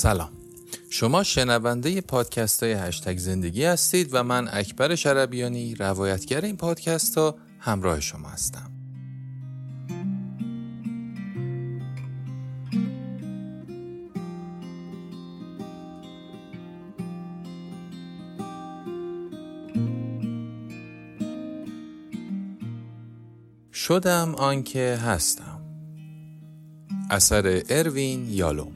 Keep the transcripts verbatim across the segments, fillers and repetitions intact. سلام، شما شنونده پادکست های هشتگ زندگی هستید و من اکبر شربیانی روایتگر این پادکست ها همراه شما هستم. شدم آنکه هستم، اثر اروین یالوم،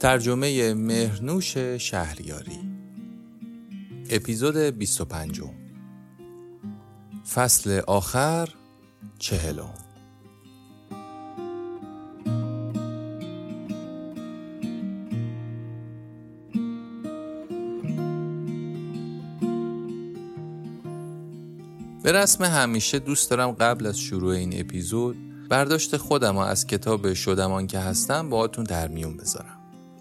ترجمه مهرنوش شهریاری، اپیزود بیست و پنج، فصل آخر، چهلم. به رسم همیشه دوست دارم قبل از شروع این اپیزود برداشت خودم رو از کتاب شدم آنکه هستم باهاتون در میون بذارم.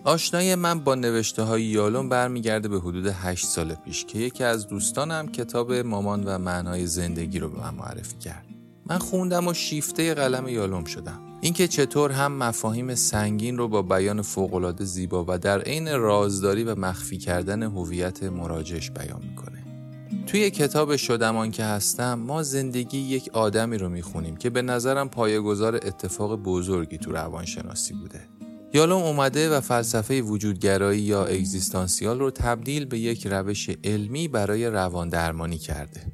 آشنایی من با نوشته های یالوم برمیگرده به حدود هشت سال پیش که یکی از دوستانم کتاب مامان و معنای زندگی رو به من معرفی کرد. من خوندم و شیفته قلم یالوم شدم. اینکه چطور هم مفاهیم سنگین رو با بیان فوق‌العاده زیبا و در عین رازداری و مخفی کردن هویت مراجعش بیان میکنه. توی کتاب شدم آنکه هستم ما زندگی یک آدمی رو میخونیم که به نظرم پایه‌گذار اتفاق بزرگی تو روانشناسی بوده. یالوم اومده و فلسفه وجودگرایی یا اگزیستانسیال رو تبدیل به یک روش علمی برای روان درمانی کرده.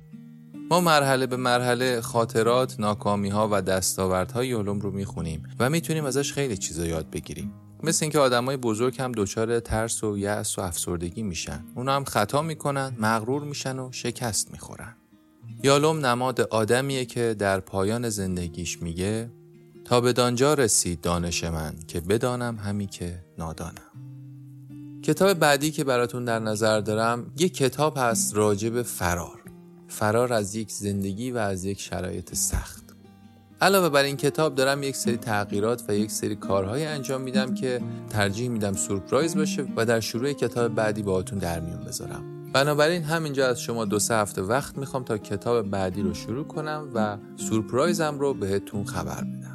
ما مرحله به مرحله خاطرات، ناکامی‌ها و دستاوردهای یالوم رو میخونیم و میتونیم ازش خیلی چیزا یاد بگیریم. مثل اینکه آدمای بزرگ هم دچار ترس و یأس و افسردگی میشن. اونا هم خطا میکنن، مغرور میشن و شکست میخورن. یالوم نماد آدمیه که در پایان زندگیش میگه: تا بدانجا رسید دانش من که بدانم همی که نادانم. کتاب بعدی که براتون در نظر دارم یک کتاب هست راجع به فرار فرار از یک زندگی و از یک شرایط سخت. علاوه بر این کتاب دارم یک سری تغییرات و یک سری کارهای انجام میدم که ترجیح میدم سورپرایز باشه و در شروع کتاب بعدی باهاتون در میون بذارم. بنابراین همینجا از شما دو سه هفته وقت میخوام تا کتاب بعدی رو شروع کنم و سورپرایزم رو بهتون خبر بدم.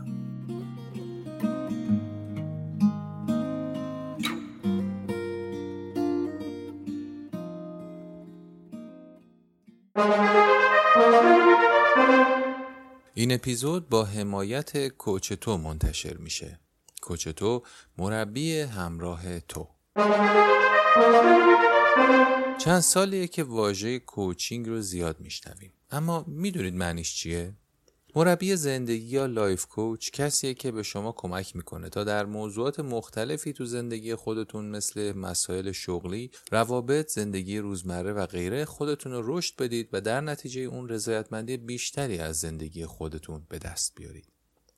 این اپیزود با حمایت کوچتو منتشر میشه. کوچتو مربی همراه تو. چند سالیه که واژه کوچینگ رو زیاد میشنویم، اما میدونید معنیش چیه؟ مربی زندگی یا لایف کوچ کسیه که به شما کمک میکنه تا در موضوعات مختلفی تو زندگی خودتون مثل مسائل شغلی، روابط، زندگی روزمره و غیره خودتون رو رشد بدید و در نتیجه اون رضایتمندی بیشتری از زندگی خودتون به دست بیارید.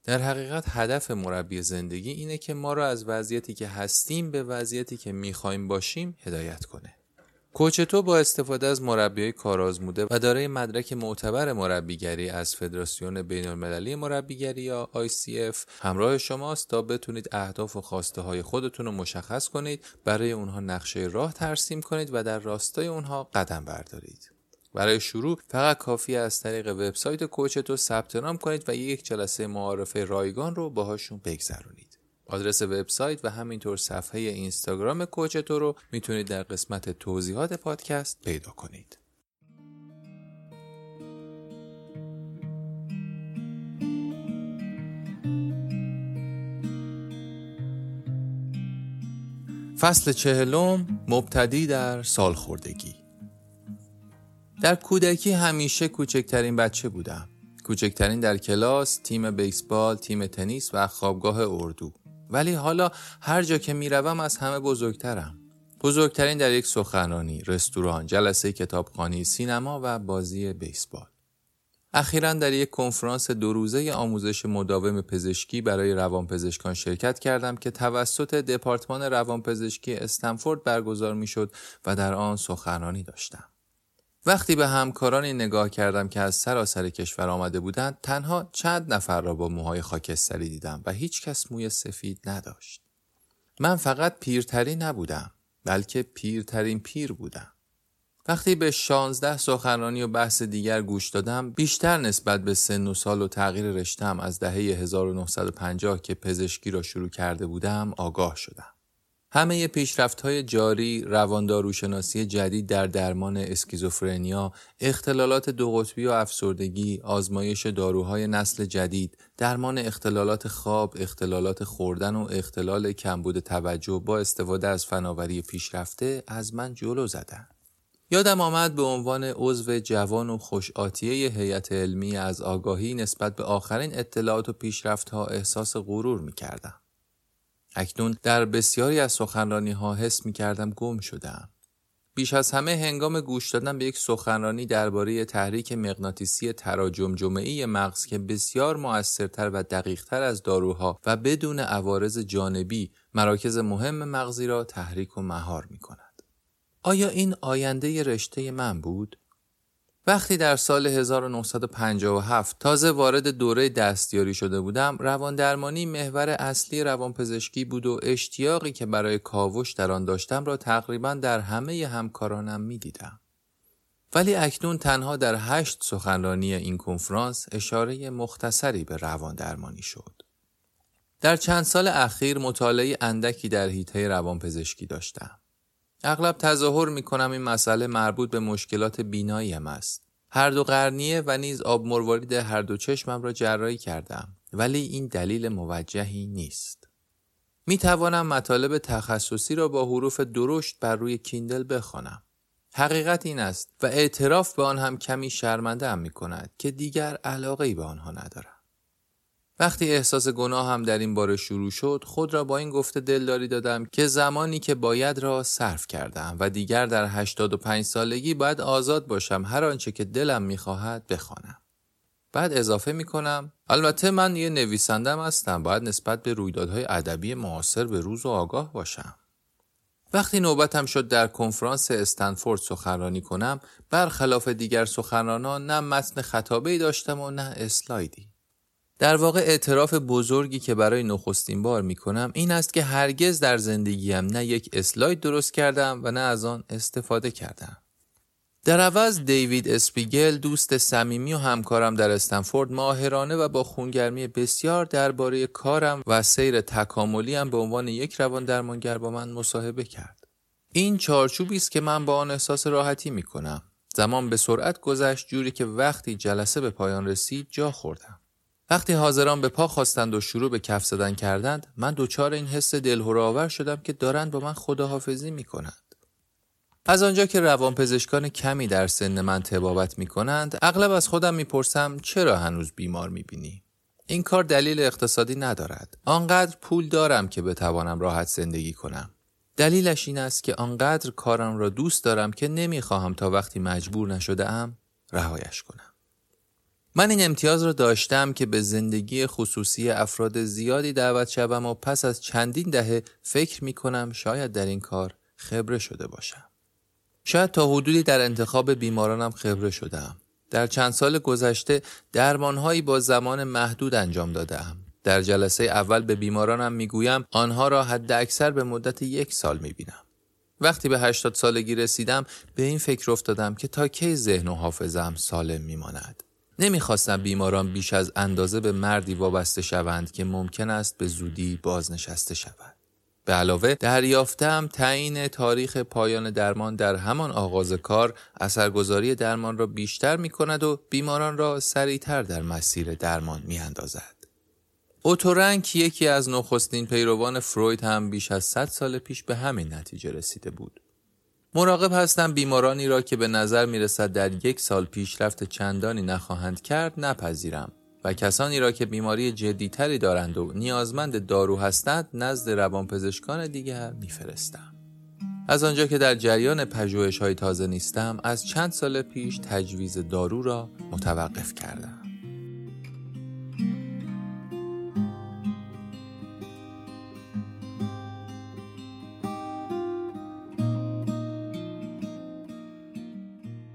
در حقیقت هدف مربی زندگی اینه که ما رو از وضعیتی که هستیم به وضعیتی که میخوایم باشیم هدایت کنه. کوچتو با استفاده از مربیای کارآزموده و دارای مدرک معتبر مربیگری از فدراسیون بین‌المللی مربیگری یا آی سی اف همراه شماست تا بتونید اهداف و خواسته های خودتون رو مشخص کنید، برای اونها نقشه راه ترسیم کنید و در راستای اونها قدم بردارید. برای شروع فقط کافی از طریق وبسایت کوچتو ثبت نام کنید و یک جلسه معارفه رایگان رو باهاشون بگذرونید. آدرس وبسایت و همینطور صفحه اینستاگرام کوچتو رو میتونید در قسمت توضیحات پادکست پیدا کنید. فصل چهلم، مبتدی در سالخوردگی. در کودکی همیشه کوچکترین بچه بودم. کوچکترین در کلاس، تیم بیسبال، تیم تنیس و خوابگاه اردو. ولی حالا هر جا که میروم از همه بزرگترم. بزرگترین در یک سخنرانی، رستوران، جلسه کتابخوانی، سینما و بازی بیسبال. اخیراً در یک کنفرانس دو روزه آموزش مداوم پزشکی برای روانپزشکان شرکت کردم که توسط دپارتمان روانپزشکی استنفورد برگزار میشد و در آن سخنرانی داشتم. وقتی به همکارانی نگاه کردم که از سراسر کشور آمده بودند، تنها چند نفر را با موهای خاکستری دیدم و هیچ کس موی سفید نداشت. من فقط پیرترین نبودم، بلکه پیرترین پیر بودم. وقتی به شانزده سخنرانی و بحث دیگر گوش دادم، بیشتر نسبت به سن و سال و تغییر رشته‌ام از دهه هزار و نهصد و پنجاه که پزشکی را شروع کرده بودم آگاه شدم. همه پیشرفت‌های جاری روانداروشناسی جدید در درمان اسکیزوفرنیا، اختلالات دو قطبی و افسردگی، آزمایش داروهای نسل جدید، درمان اختلالات خواب، اختلالات خوردن و اختلال کمبود توجه با استفاده از فناوری پیشرفته از من جلو زدن. یادم آمد به عنوان عضو جوان و خوش‌آتیه هیئت علمی از آگاهی نسبت به آخرین اطلاعات و پیشرفت‌ها احساس غرور می‌کردم. اکنون در بسیاری از سخنرانی‌ها حس می‌کردم گم شدم. بیش از همه هنگام گوش دادن به یک سخنرانی درباره تحریک مغناطیسی تراجم جمعی مغز که بسیار مؤثرتر و دقیق‌تر از داروها و بدون عوارض جانبی مراکز مهم مغزی را تحریک و مهار می‌کند. آیا این آینده رشته من بود؟ وقتی در سال هزار و نهصد و پنجاه و هفت تازه وارد دوره دستیاری شده بودم، رواندرمانی محور اصلی روانپزشکی بود و اشتیاقی که برای کاوش در آن داشتم را تقریباً در همه همکارانم می‌دیدم. ولی اکنون تنها در هشت سخنرانی این کنفرانس اشاره مختصری به رواندرمانی شد. در چند سال اخیر مطالعه اندکی در حیطه روانپزشکی داشتم. اغلب تظاهر می‌کنم این مسئله مربوط به مشکلات بیناییم است. هر دو قرنیه و نیز آب مروارید هر دو چشمم را جراحی کردم، ولی این دلیل موجهی نیست. می‌توانم مطالب تخصصی را با حروف درشت بر روی کیندل بخوانم. حقیقت این است و اعتراف به آن هم کمی شرمنده‌ام می‌کند که دیگر علاقه‌ای به آنها ندارم. وقتی احساس گناه هم در این باره شروع شد، خود را با این گفته دلداری دادم که زمانی که باید را صرف کردم و دیگر در هشتاد و پنج سالگی باید آزاد باشم هر آنچه که دلم می‌خواهد بخوانم. بعد اضافه می‌کنم البته من یه نویسندم هستم، باید نسبت به رویدادهای ادبی معاصر به روز و آگاه باشم. وقتی نوبتم شد در کنفرانس استنفورد سخنرانی کنم، برخلاف دیگر سخنرانان نه متن خطابه‌ای داشتم و نه اسلایدی. در واقع اعتراف بزرگی که برای نخستین بار میکنم این است که هرگز در زندگیم نه یک اسلاید درست کردم و نه از آن استفاده کردم. در عوض دیوید اسپیگل، دوست صمیمی و همکارم در استنفورد، ماهرانه و با خونگرمی بسیار درباره کارم و سیر تکاملیم به عنوان یک رواندرمانگر با من مصاحبه کرد. این چارچوبی است که من با آن احساس راحتی میکنم. زمان به سرعت گذشت، جوری که وقتی جلسه به پایان رسید جا خوردم. وقتی حاضران به پا خواستند و شروع به کف زدن کردند، من دوچار این حس دلهره‌آور شدم که دارند با من خداحافظی می‌کنند. از آنجا که روانپزشکان کمی در سن من طبابت می‌کنند، اغلب از خودم می‌پرسم چرا هنوز بیمار می‌بینی؟ این کار دلیل اقتصادی ندارد. آنقدر پول دارم که بتوانم راحت زندگی کنم. دلیلش این است که آنقدر کارم را دوست دارم که نمی‌خواهم تا وقتی مجبور نشده‌ام رهایش کنم. من این امتیاز را داشتم که به زندگی خصوصی افراد زیادی دعوت شدم و پس از چندین دهه فکر می کنم شاید در این کار خبره شده باشم. شاید تا حدودی در انتخاب بیمارانم خبره شدم. در چند سال گذشته درمانهایی با زمان محدود انجام دادم. در جلسه اول به بیمارانم می گویم آنها را حداکثر به مدت یک سال می بینم. وقتی به هشتاد سالگی رسیدم به این فکر افتادم که تا کی ذهن و حافظه‌ام سالم می ماند. نمیخواستم بیماران بیش از اندازه به مردی وابسته شوند که ممکن است به زودی بازنشسته شود. به علاوه دریافتم تعیین تاریخ پایان درمان در همان آغاز کار اثرگذاری درمان را بیشتر میکند و بیماران را سریعتر در مسیر درمان میاندازد. اوتو رنک، یکی از نخستین پیروان فروید، هم بیش از صد سال پیش به همین نتیجه رسیده بود. مراقب هستم بیمارانی را که به نظر میرسد در یک سال پیشرفت چندانی نخواهند کرد نپذیرم و کسانی را که بیماری جدیتری دارند و نیازمند دارو هستند نزد روانپزشکان دیگر میفرستم. از آنجا که در جریان پژوهش‌های تازه نیستم، از چند سال پیش تجویز دارو را متوقف کردم.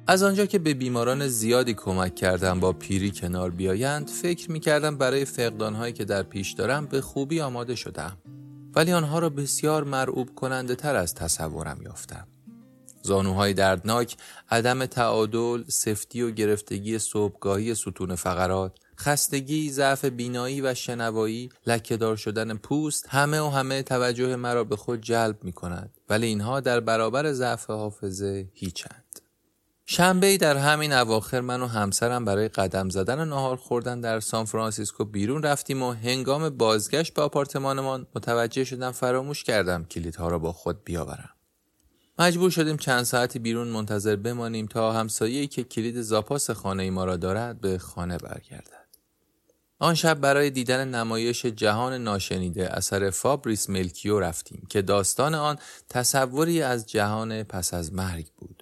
از آنجا که به بیماران زیادی کمک کردم با پیری کنار بیایند، فکر می‌کردم برای فقدان‌هایی که در پیش دارم به خوبی آماده شدم، ولی آنها را بسیار مرعوب کننده تر از تصورم یافتم. زانوهای دردناک، عدم تعادل، سفتی و گرفتگی صبحگاهی ستون فقرات، خستگی، ضعف بینایی و شنوایی، لکه‌دار شدن پوست، همه و همه توجه مرا به خود جلب می‌کند، ولی اینها در برابر ضعف حافظه هیچند. شنبه‌ای در همین اواخر من و همسرم برای قدم زدن و ناهار خوردن در سان فرانسیسکو بیرون رفتیم و هنگام بازگشت به آپارتمانمان متوجه شدم فراموش کردم کلیدها را با خود بیاورم. مجبور شدیم چند ساعتی بیرون منتظر بمانیم تا همسایه‌ای که کلید زاپاس خانه ما را دارد به خانه برگردد. آن شب برای دیدن نمایش جهان ناشنیده اثر فابریس ملکیو رفتیم که داستان آن تصوری از جهان پس از مرگ بود.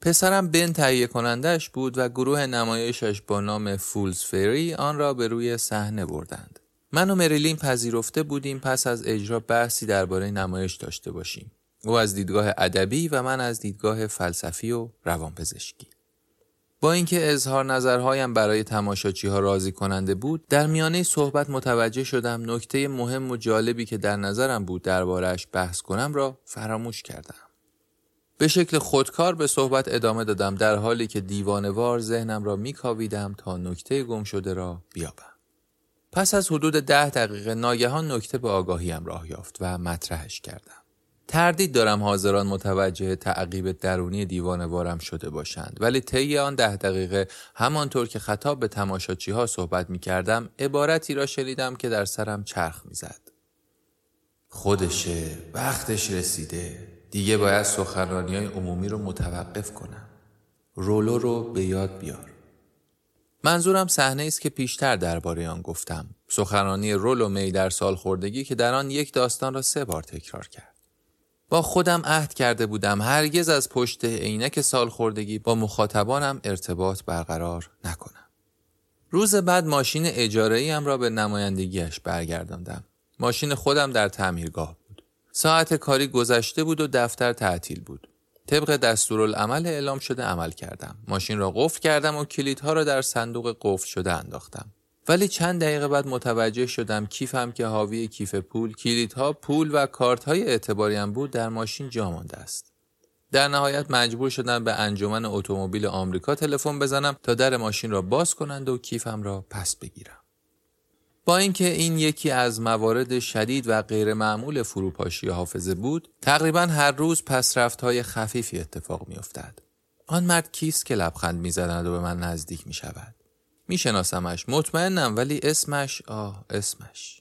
پسرم بن تهیه کنندش بود و گروه نمایشش با نام فولز فری آن را به روی صحنه بردند. من و مریلین پذیرفته بودیم پس از اجرا بحثی درباره نمایش داشته باشیم. او از دیدگاه ادبی و من از دیدگاه فلسفی و روانپزشکی. با اینکه اظهار نظرهایم برای تماشاچی‌ها راضی کننده بود، در میانه صحبت متوجه شدم نکته مهم و جالبی که در نظرم بود درباره‌اش بحث کنم را فراموش کردم. به شکل خودکار به صحبت ادامه دادم در حالی که دیوانه‌وار ذهنم را می‌کاویدم تا نکته گم شده را بیابم. پس از حدود ده دقیقه ناگهان نکته به آگاهیم راه یافت و مطرحش کردم. تردید دارم حاضران متوجه تعقیب درونی دیوانه‌وارم شده باشند، ولی طی آن ده دقیقه همانطور که خطاب به تماشاچی‌ها صحبت می‌کردم عبارتی را شنیدم که در سرم چرخ می‌زد. خودشه، وقتش رسیده، دیگه باید سخنرانی‌های عمومی رو متوقف کنم. رولو رو به یاد بیار. منظورم صحنه است که پیشتر درباره آن گفتم، سخنرانی رولو می در سالخوردگی که در آن یک داستان را سه بار تکرار کرد. با خودم عهد کرده بودم هرگز از پشت عینک سالخوردگی با مخاطبانم ارتباط برقرار نکنم. روز بعد ماشین اجاره‌ایم را به نمایندگیش برگرداندم. ماشین خودم در تعمیرگاه بود. ساعت کاری گذشته بود و دفتر تعطیل بود. طبق دستورالعمل اعلام شده عمل کردم. ماشین را قفل کردم و کلیدها را در صندوق قفل شده انداختم. ولی چند دقیقه بعد متوجه شدم کیفم که حاوی کیف پول، کلیدها، پول و کارت‌های اعتباریم بود در ماشین جا مانده است. در نهایت مجبور شدم به انجمن اتومبیل آمریکا تلفن بزنم تا در ماشین را باز کنند و کیفم را پس بگیرم. با اینکه این یکی از موارد شدید و غیرمعمول فروپاشی حافظه بود، تقریباً هر روز پسرفت‌های خفیفی اتفاق می‌افتاد. آن مرد کیست که لبخند می‌زند و به من نزدیک می‌شود؟ میشناسمش، مطمئنم، ولی اسمش، آه اسمش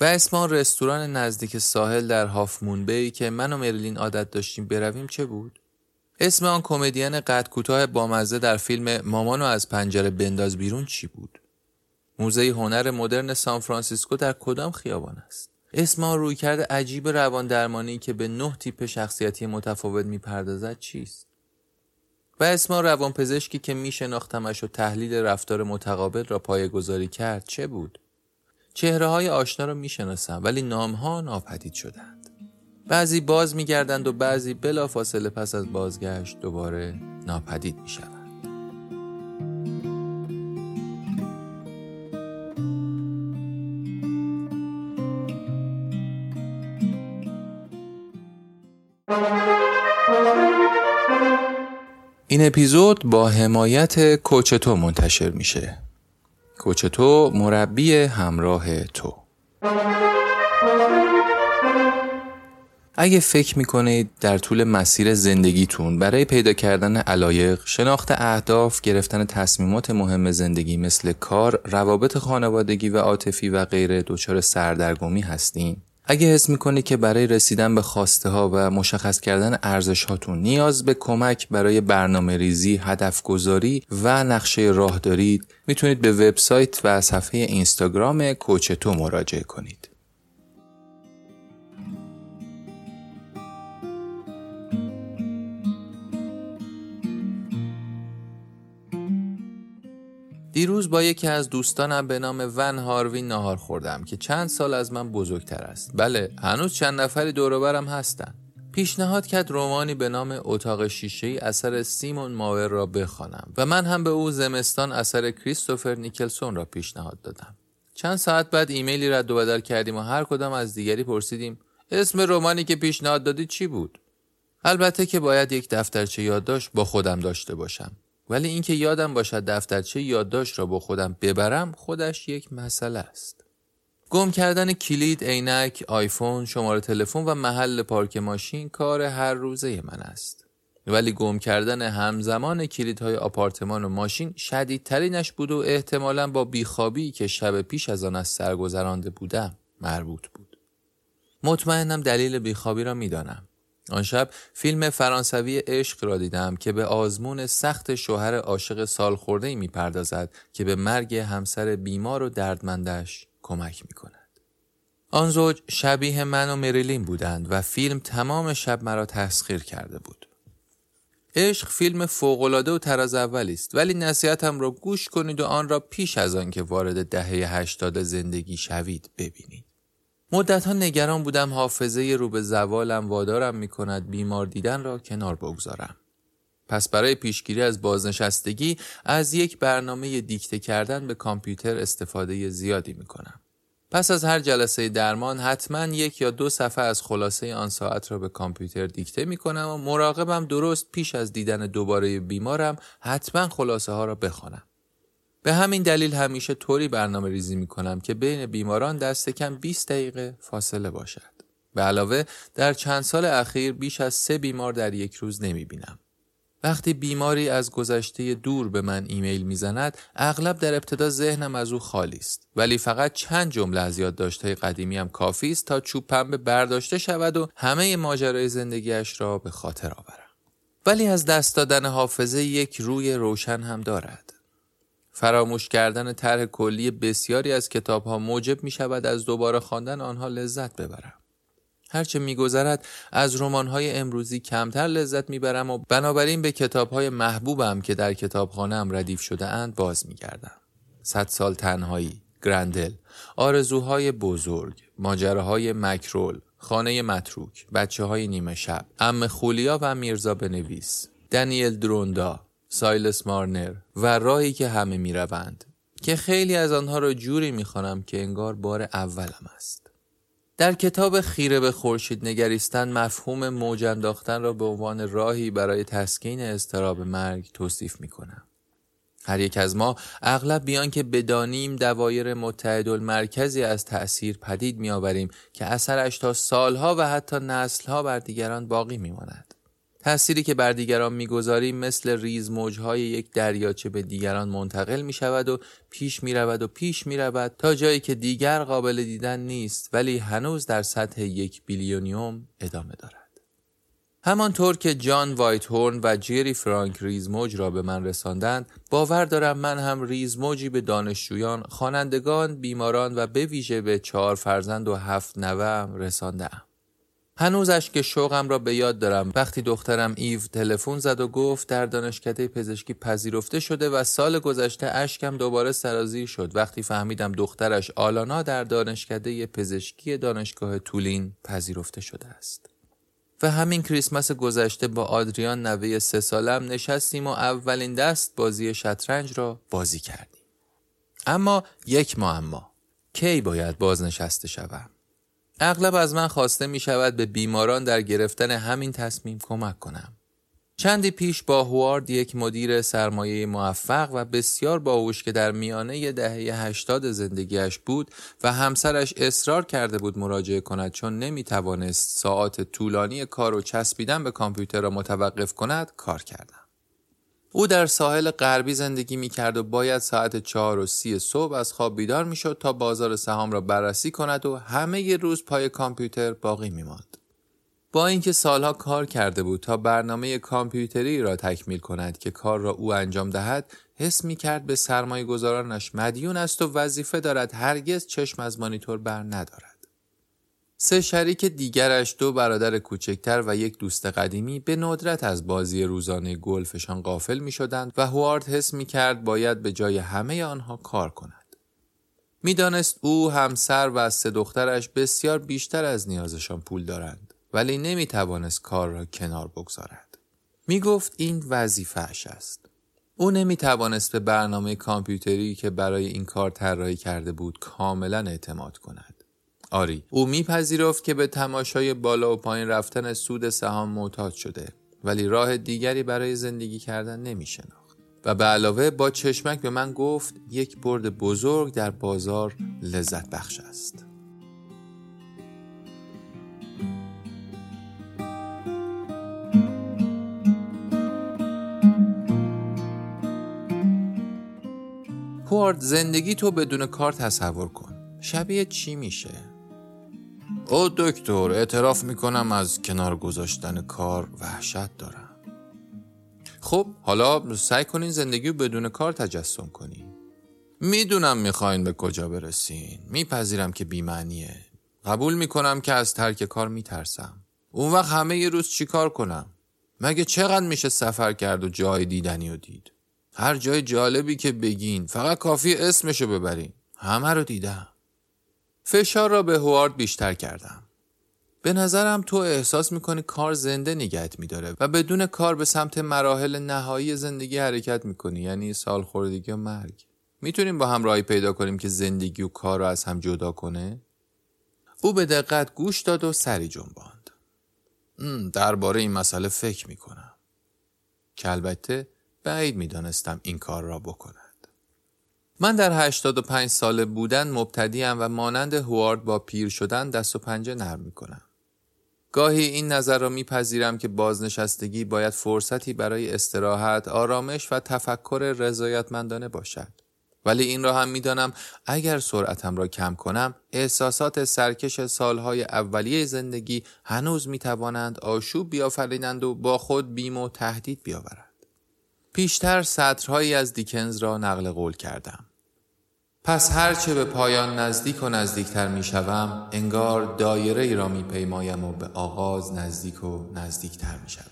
و اسم آن رستوران نزدیک ساحل در هافمون بی که من و مریلین عادت داشتیم برویم چه بود؟ اسم آن کمدین قد کوتاه بامزه در فیلم مامانو از پنجره بنداز بیرون چی بود؟ موزه هنر مدرن سان فرانسیسکو در کدام خیابان است؟ اسم آن رویکرد عجیب روان درمانی که به نه تیپ شخصیتی متفاوت میپردازد چیست؟ و اسم روانپزشکی که می شناختمش و تحلیل رفتار متقابل را پایه‌گذاری کرد چه بود؟ چهره های آشنا را می شناسم ولی نام ها ناپدید شدند. بعضی باز می گردند و بعضی بلا فاصله پس از بازگشت دوباره ناپدید می شوند. این اپیزود با حمایت کوچتو منتشر میشه. کوچتو، مربی همراه تو. اگه فکر میکنید در طول مسیر زندگیتون برای پیدا کردن علایق، شناخت اهداف، گرفتن تصمیمات مهم زندگی مثل کار، روابط خانوادگی و عاطفی و غیره دچار سردرگمی هستین، اگه حس میکنید که برای رسیدن به خواسته ها و مشخص کردن ارزش هاتون نیاز به کمک برای برنامه ریزی، هدف گذاری و نقشه راه دارید، میتونید به وبسایت و صفحه اینستاگرام کوچتو مراجعه کنید. دیروز با یکی از دوستانم به نام ون هاروین ناهار خوردم که چند سال از من بزرگتر است. بله، هنوز چند نفری دور و برم هستن. پیشنهاد کرد رمانی به نام اتاق شیشه‌ای اثر سیمون ماور را بخوانم و من هم به او زمستان اثر کریستوفر نیکلسون را پیشنهاد دادم. چند ساعت بعد ایمیلی رد و بدل کردیم و هر کدام از دیگری پرسیدیم اسم رمانی که پیشنهاد دادی چی بود؟ البته که باید یک دفترچه یادداشت با خودم داشته باشم. ولی اینکه یادم باشد دفترچه یادداشت را با خودم ببرم خودش یک مسئله است. گم کردن کلید، عینک، آیفون، شماره تلفن و محل پارک ماشین کار هر روزه من است. ولی گم کردن همزمان کلیدهای آپارتمان و ماشین شدیدترینش بود و احتمالاً با بیخوابی که شب پیش از آن از سرگذرانده بودم مربوط بود. مطمئنم دلیل بیخوابی را می‌دانم. آن شب فیلم فرانسوی عشق را دیدم که به آزمون سخت شوهر عاشق سالخورده‌ای می‌پردازد که به مرگ همسر بیمار و دردمندش کمک می‌کند. آن زوج شبیه من و مریلین بودند و فیلم تمام شب مرا تسخیر کرده بود. عشق فیلم فوق‌العاده و طراز اولی است، ولی نصیحتم را گوش کنید و آن را پیش از آن که وارد دهه هشتاد زندگی شوید ببینید. مدت‌ها نگران بودم حافظه رو به زوالم وادارم می‌کند بیمار دیدن را کنار بگذارم. پس برای پیشگیری از بازنشستگی از یک برنامه دیکته کردن به کامپیوتر استفاده زیادی می‌کنم. پس از هر جلسه درمان حتما یک یا دو صفحه از خلاصه آن ساعت را به کامپیوتر دیکته می‌کنم و مراقبم درست پیش از دیدن دوباره بیمارم حتما خلاصه ها را بخوانم. به همین دلیل همیشه طوری برنامه ریزی می کنم که بین بیماران دست کم بیست دقیقه فاصله باشد. به علاوه در چند سال اخیر بیش از سه بیمار در یک روز نمی بینم. وقتی بیماری از گذشته دور به من ایمیل می زند، اغلب در ابتدا ذهنم از او خالی است. ولی فقط چند جمله از یادداشت‌های قدیمیم کافی است تا چوب پنبه برداشته شود و همه ماجرای زندگیش را به خاطر آورم. ولی از دست دادن حافظه یک روی روشن هم دارد. فراموش کردن طرح کلی بسیاری از کتاب‌ها موجب می‌شود از دوباره خواندن آنها لذت ببرم. هرچه می‌گذرد از رمان‌های امروزی کمتر لذت می‌برم و بنابراین به کتاب‌های محبوبم که در کتابخانه‌ام ردیف شده‌اند باز می‌گردم. صد سال تنهایی، گرندل، آرزوهای بزرگ، ماجراهای مکرول، خانه متروک، بچه‌های نیمه شب، عم خولیا و میرزا بنویس، دنیل دروندا، سایلس مارنر و راهی که همه می روند که خیلی از آنها را جوری می خوانم که انگار بار اولم است. در کتاب خیره به خورشید نگریستن مفهوم موج انداختن را به عنوان راهی برای تسکین اضطراب مرگ توصیف می کنم. هر یک از ما اغلب بیان که بدانیم دوایر متحدالمرکزی از تأثیر پدید می آوریم که اثرش تا سالها و حتی نسلها بر دیگران باقی می ماند. تأثیری که بر دیگران می‌گذاریم مثل ریز موج‌های یک دریاچه به دیگران منتقل می‌شود و پیش می‌رود و پیش می‌رود تا جایی که دیگر قابل دیدن نیست، ولی هنوز در سطح یک بیلیونیوم ادامه دارد. همانطور که جان وایتهورن و جری فرانک ریز موج را به من رساندند، باور دارم من هم ریز موجی به دانشجویان، خوانندگان، بیماران و به ویژه به چهار فرزند و هفت نوه‌ام رسانده‌ام. هنوز اشک شوقم را به یاد دارم وقتی دخترم ایو تلفن زد و گفت در دانشکده پزشکی پذیرفته شده و سال گذشته اشکم دوباره سرازیر شد وقتی فهمیدم دخترش آلانا در دانشکده پزشکی دانشگاه تولین پذیرفته شده است. و همین کریسمس گذشته با آدریان نوه سه سالم نشستیم و اولین دست بازی شطرنج را بازی کردیم. اما یک معما، کی باید بازنشسته شوم؟ اغلب از من خواسته می شود به بیماران در گرفتن همین تصمیم کمک کنم. چندی پیش با هوارد، یک مدیر سرمایه موفق و بسیار باهوش که در میانه دهه هشتاد زندگیش بود و همسرش اصرار کرده بود مراجعه کند چون نمی توانست ساعات طولانی کار و چسبیدن به کامپیوتر را متوقف کند، کار کردم. او در ساحل غربی زندگی می‌کرد و باید ساعت چهار و سی صبح از خواب بیدار می‌شد تا بازار سهام را بررسی کند و همه ی روز پای کامپیوتر باقی می‌ماند. با اینکه سالها کار کرده بود تا برنامه کامپیوتری را تکمیل کند که کار را او انجام دهد، حس می‌کرد به سرمایه‌گذارانش مدیون است و وظیفه دارد هرگز چشم از مانیتور بر ندارد. سه شریک دیگرش، دو برادر کوچکتر و یک دوست قدیمی، به ندرت از بازی روزانه گلفشان غافل می شدند و هوارد حس می کرد باید به جای همه آنها کار کند. می دانست او، همسر و سه دخترش بسیار بیشتر از نیازشان پول دارند، ولی نمی توانست کار را کنار بگذارد. می گفت این وظیفه‌اش است. او نمی توانست به برنامه کامپیوتری که برای این کار طراحی کرده بود کاملا اعتماد کند. آری، او میپذیرفت که به تماشای بالا و پایین رفتن سود سهام معتاد شده، ولی راه دیگری برای زندگی کردن نمیشناخت. و به علاوه با چشمک به من گفت یک برد بزرگ در بازار لذت بخش است. هوارد، زندگی تو بدون کار تصور کن. شبیه چی میشه؟ او دکتر، اعتراف میکنم از کنار گذاشتن کار وحشت دارم. خب حالا سعی کنین زندگی بدون کار تجسم کنین. میدونم میخواین به کجا برسین. میپذیرم که بی‌معنیه. قبول میکنم که از ترک کار میترسم. اون وقت همه ی روز چی کار کنم؟ مگه چقدر میشه سفر کرد و جای دیدنی و دید؟ هر جای جالبی که بگین، فقط کافی اسمشو ببرین. همه رو دیدم. فشار را به هوارد بیشتر کردم. به نظرم تو احساس میکنی کار زنده نگهت میداره و بدون کار به سمت مراحل نهایی زندگی حرکت میکنی، یعنی سالخوردگی و مرگ. میتونیم با هم راهی پیدا کنیم که زندگی و کار رو از هم جدا کنه؟ او به دقت گوش داد و سری جنباند. درباره این مسئله فکر میکنم. که البته بعید میدانستم این کار را بکنم. من در هشتاد و پنج ساله بودن مبتدیم و مانند هوارد با پیر شدن دست و پنجه نرم میکنم. گاهی این نظر را میپذیرم که بازنشستگی باید فرصتی برای استراحت، آرامش و تفکر رضایتمندانه باشد. ولی این را هم میدانم اگر سرعتم را کم کنم، احساسات سرکش سالهای اولیه زندگی هنوز میتوانند آشوب بیافرینند و با خود بیم و تهدید بیاورند. پیشتر سطرهایی از دیکنز را نقل قول کردم. پس هرچه به پایان نزدیک و نزدیکتر می شوم، انگار دایره ای را می پیمایم و به آغاز نزدیک و نزدیکتر می شوم.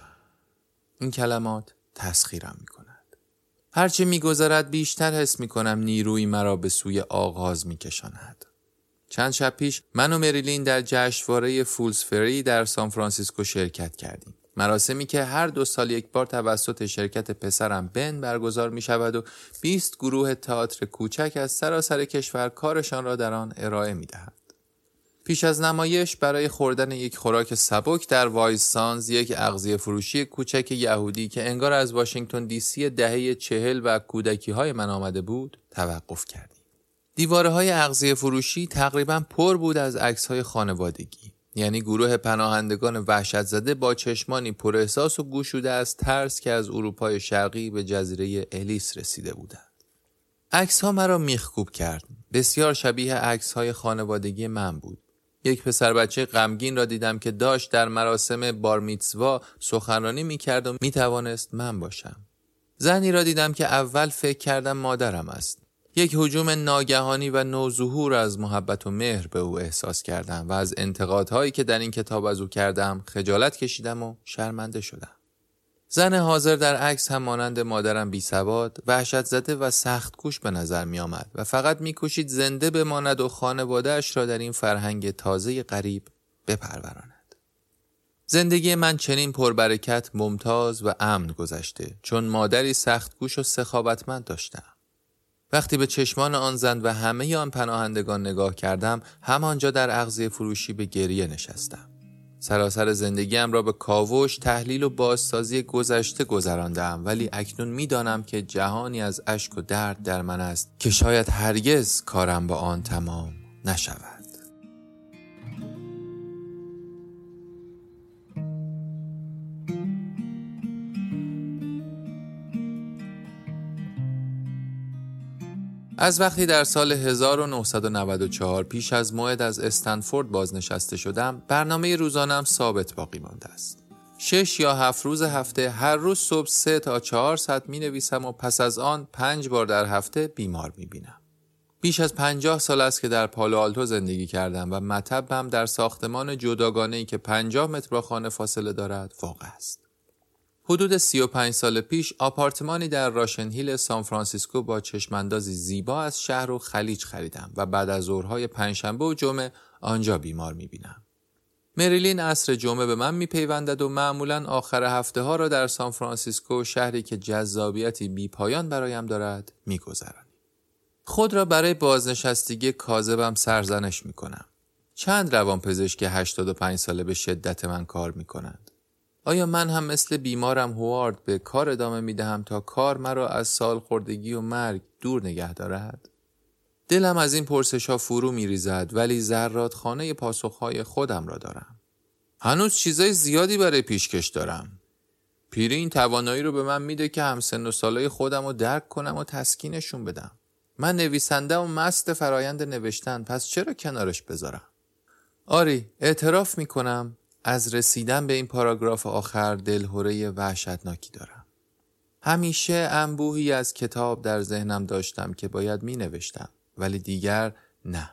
این کلمات تسخیرم می کند. هرچه می گذرد بیشتر حس می کنم نیروی مرا به سوی آغاز می کشاند. چند شب پیش من و مریلین در جشنواره فولز فری در سان فرانسیسکو شرکت کردیم. مراسمی که هر دو سال یک بار توسط شرکت پسرم بن برگزار می شود و بیست گروه تئاتر کوچک از سراسر کشور کارشان را در آن ارائه می دهند. پیش از نمایش برای خوردن یک خوراک سبک در وایسانز، یک اغذیه فروشی کوچک یهودی که انگار از واشنگتن دی سی دهه چهل و کودکی های من آمده بود، توقف کردیم. دیواره های اغذیه فروشی تقریبا پر بود از عکس های خانوادگی، یعنی گروه پناهندگان وحشت زده با چشمانی پر احساس و گشوده از ترس که از اروپای شرقی به جزیره الیس رسیده بودند. عکس‌ها مرا میخکوب کرد. بسیار شبیه عکس‌های خانوادگی من بود. یک پسر بچه غمگین را دیدم که داشت در مراسم بارمیتسوا سخنرانی میکرد و میتوانست من باشم. زنی را دیدم که اول فکر کردم مادرم است. یک هجوم ناگهانی و نوظهور از محبت و مهر به او احساس کردم و از انتقادهایی که در این کتاب از او کردم خجالت کشیدم و شرمنده شدم. زن حاضر در عکس هم مانند مادرم بی‌سواد، وحشت زده و سخت کوش به نظر می آمد و فقط می کوشید زنده بماند و خانواده‌اش را در این فرهنگ تازه غریب بپروراند. زندگی من چنین پربرکت، ممتاز و امن گذشته، چون مادری سخت کوش و سخاوتمند داشتم. وقتی به چشمان آن زن و همه آن پناهندگان نگاه کردم، همانجا در اغذیه فروشی به گریه نشستم. سراسر زندگیم را به کاوش، تحلیل و بازسازی گذشته گذراندم، ولی اکنون می‌دانم که جهانی از اشک و درد در من است که شاید هرگز کارم با آن تمام نشود. از وقتی در سال هزار و نهصد و نود و چهار پیش از موعد از استنفورد بازنشسته شدم، برنامه روزانم ثابت باقی مانده است. شش یا هفت روز هفته، هر روز صبح سه تا چهار ساعت می نویسم و پس از آن پنج بار در هفته بیمار می بینم. بیش از پنجاه سال است که در پالو آلتو زندگی کردم و مطبم در ساختمان جداگانه‌ای که پنجاه متر با خانه فاصله دارد واقع است. حدود سی و پنج سال پیش آپارتمانی در راشن هیل سان فرانسیسکو با چشماندازی زیبا از شهر و خلیج خریدم و بعد از ظهرهای پنجشنبه و جمعه آنجا بیمار می‌بینم. مریلین عصر جمعه به من می‌پیوندد و معمولاً آخر هفته‌ها را در سان فرانسیسکو، شهری که جذابیتی بی‌پایان برایم دارد، می‌گذرانم. خود را برای بازنشستگی کاذبم سرزنش می‌کنم. چند روانپزشک هشتاد و پنج ساله به شدت من کار می‌کنند. آیا من هم مثل بیمارم هوارد به کار ادامه می دهم تا کار مرا از سالخوردگی و مرگ دور نگه دارد؟ دلم از این پرسش‌ها فرو می ریزد ولی زرادخانه پاسخهای خودم را دارم. هنوز چیزای زیادی برای پیشکش دارم. پیری این توانایی رو به من میده که همسن و سالای خودم رو درک کنم و تسکینشون بدم. من نویسنده و مست فرایند نوشتن، پس چرا کنارش بذارم؟ آری، اعتراف میکنم از رسیدن به این پاراگراف آخر دلهوره وحشتناکی دارم. همیشه انبوهی از کتاب در ذهنم داشتم که باید می نوشتم، ولی دیگر نه.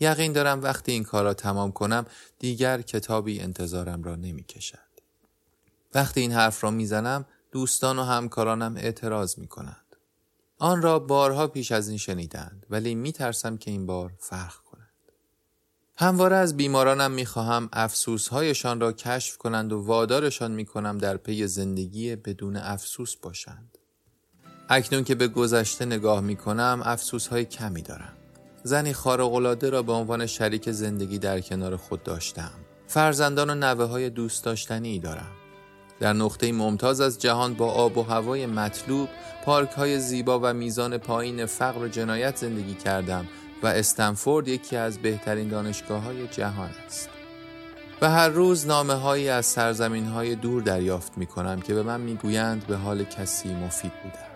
یقین دارم وقتی این کارا تمام کنم دیگر کتابی انتظارم را نمی کشد. وقتی این حرف را می زنم دوستان و همکارانم اعتراض می کنند. آن را بارها پیش از این شنیدند ولی می ترسم که این بار فرق کند. همواره از بیمارانم می خواهم افسوسهایشان را کشف کنند و وادارشان می کنم در پی زندگی بدون افسوس باشند. اکنون که به گذشته نگاه می کنم افسوسهای کمی دارم. زنی خارق‌العاده را به عنوان شریک زندگی در کنار خود داشتم. فرزندان و نوه‌های دوست داشتنی دارم. در نقطه ممتاز از جهان با آب و هوای مطلوب، پارک‌های زیبا و میزان پایین فقر و جنایت زندگی کردم و استنفورد یکی از بهترین دانشگاه‌های جهان است. و هر روز نامه‌هایی از سرزمین‌های دور دریافت می‌کنم که به من می‌گویند به حال کسی مفید بوده.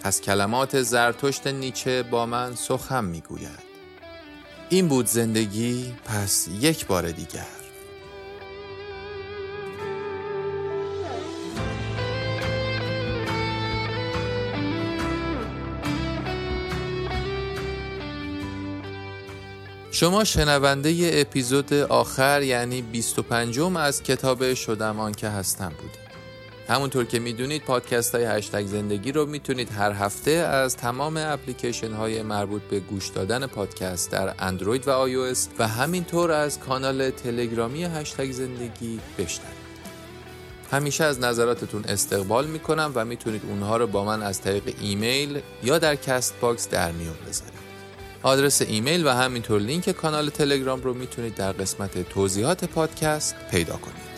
پس کلمات زرتشت نیچه با من سخن می‌گوید. این بود زندگی، پس یک بار دیگر. شما شنونده ی اپیزود آخر یعنی بیست و پنجم از کتاب شدم آنکه هستم بودید. همونطور که میدونید پادکست های هشتگ زندگی رو میتونید هر هفته از تمام اپلیکیشن های مربوط به گوش دادن پادکست در اندروید و آی او اس و همینطور از کانال تلگرامی هشتگ زندگی بشنوید. همیشه از نظراتتون استقبال میکنم و میتونید اونها رو با من از طریق ایمیل یا در کست باکس در میون بذارید. آدرس ایمیل و همینطور لینک کانال تلگرام رو میتونید در قسمت توضیحات پادکست پیدا کنید.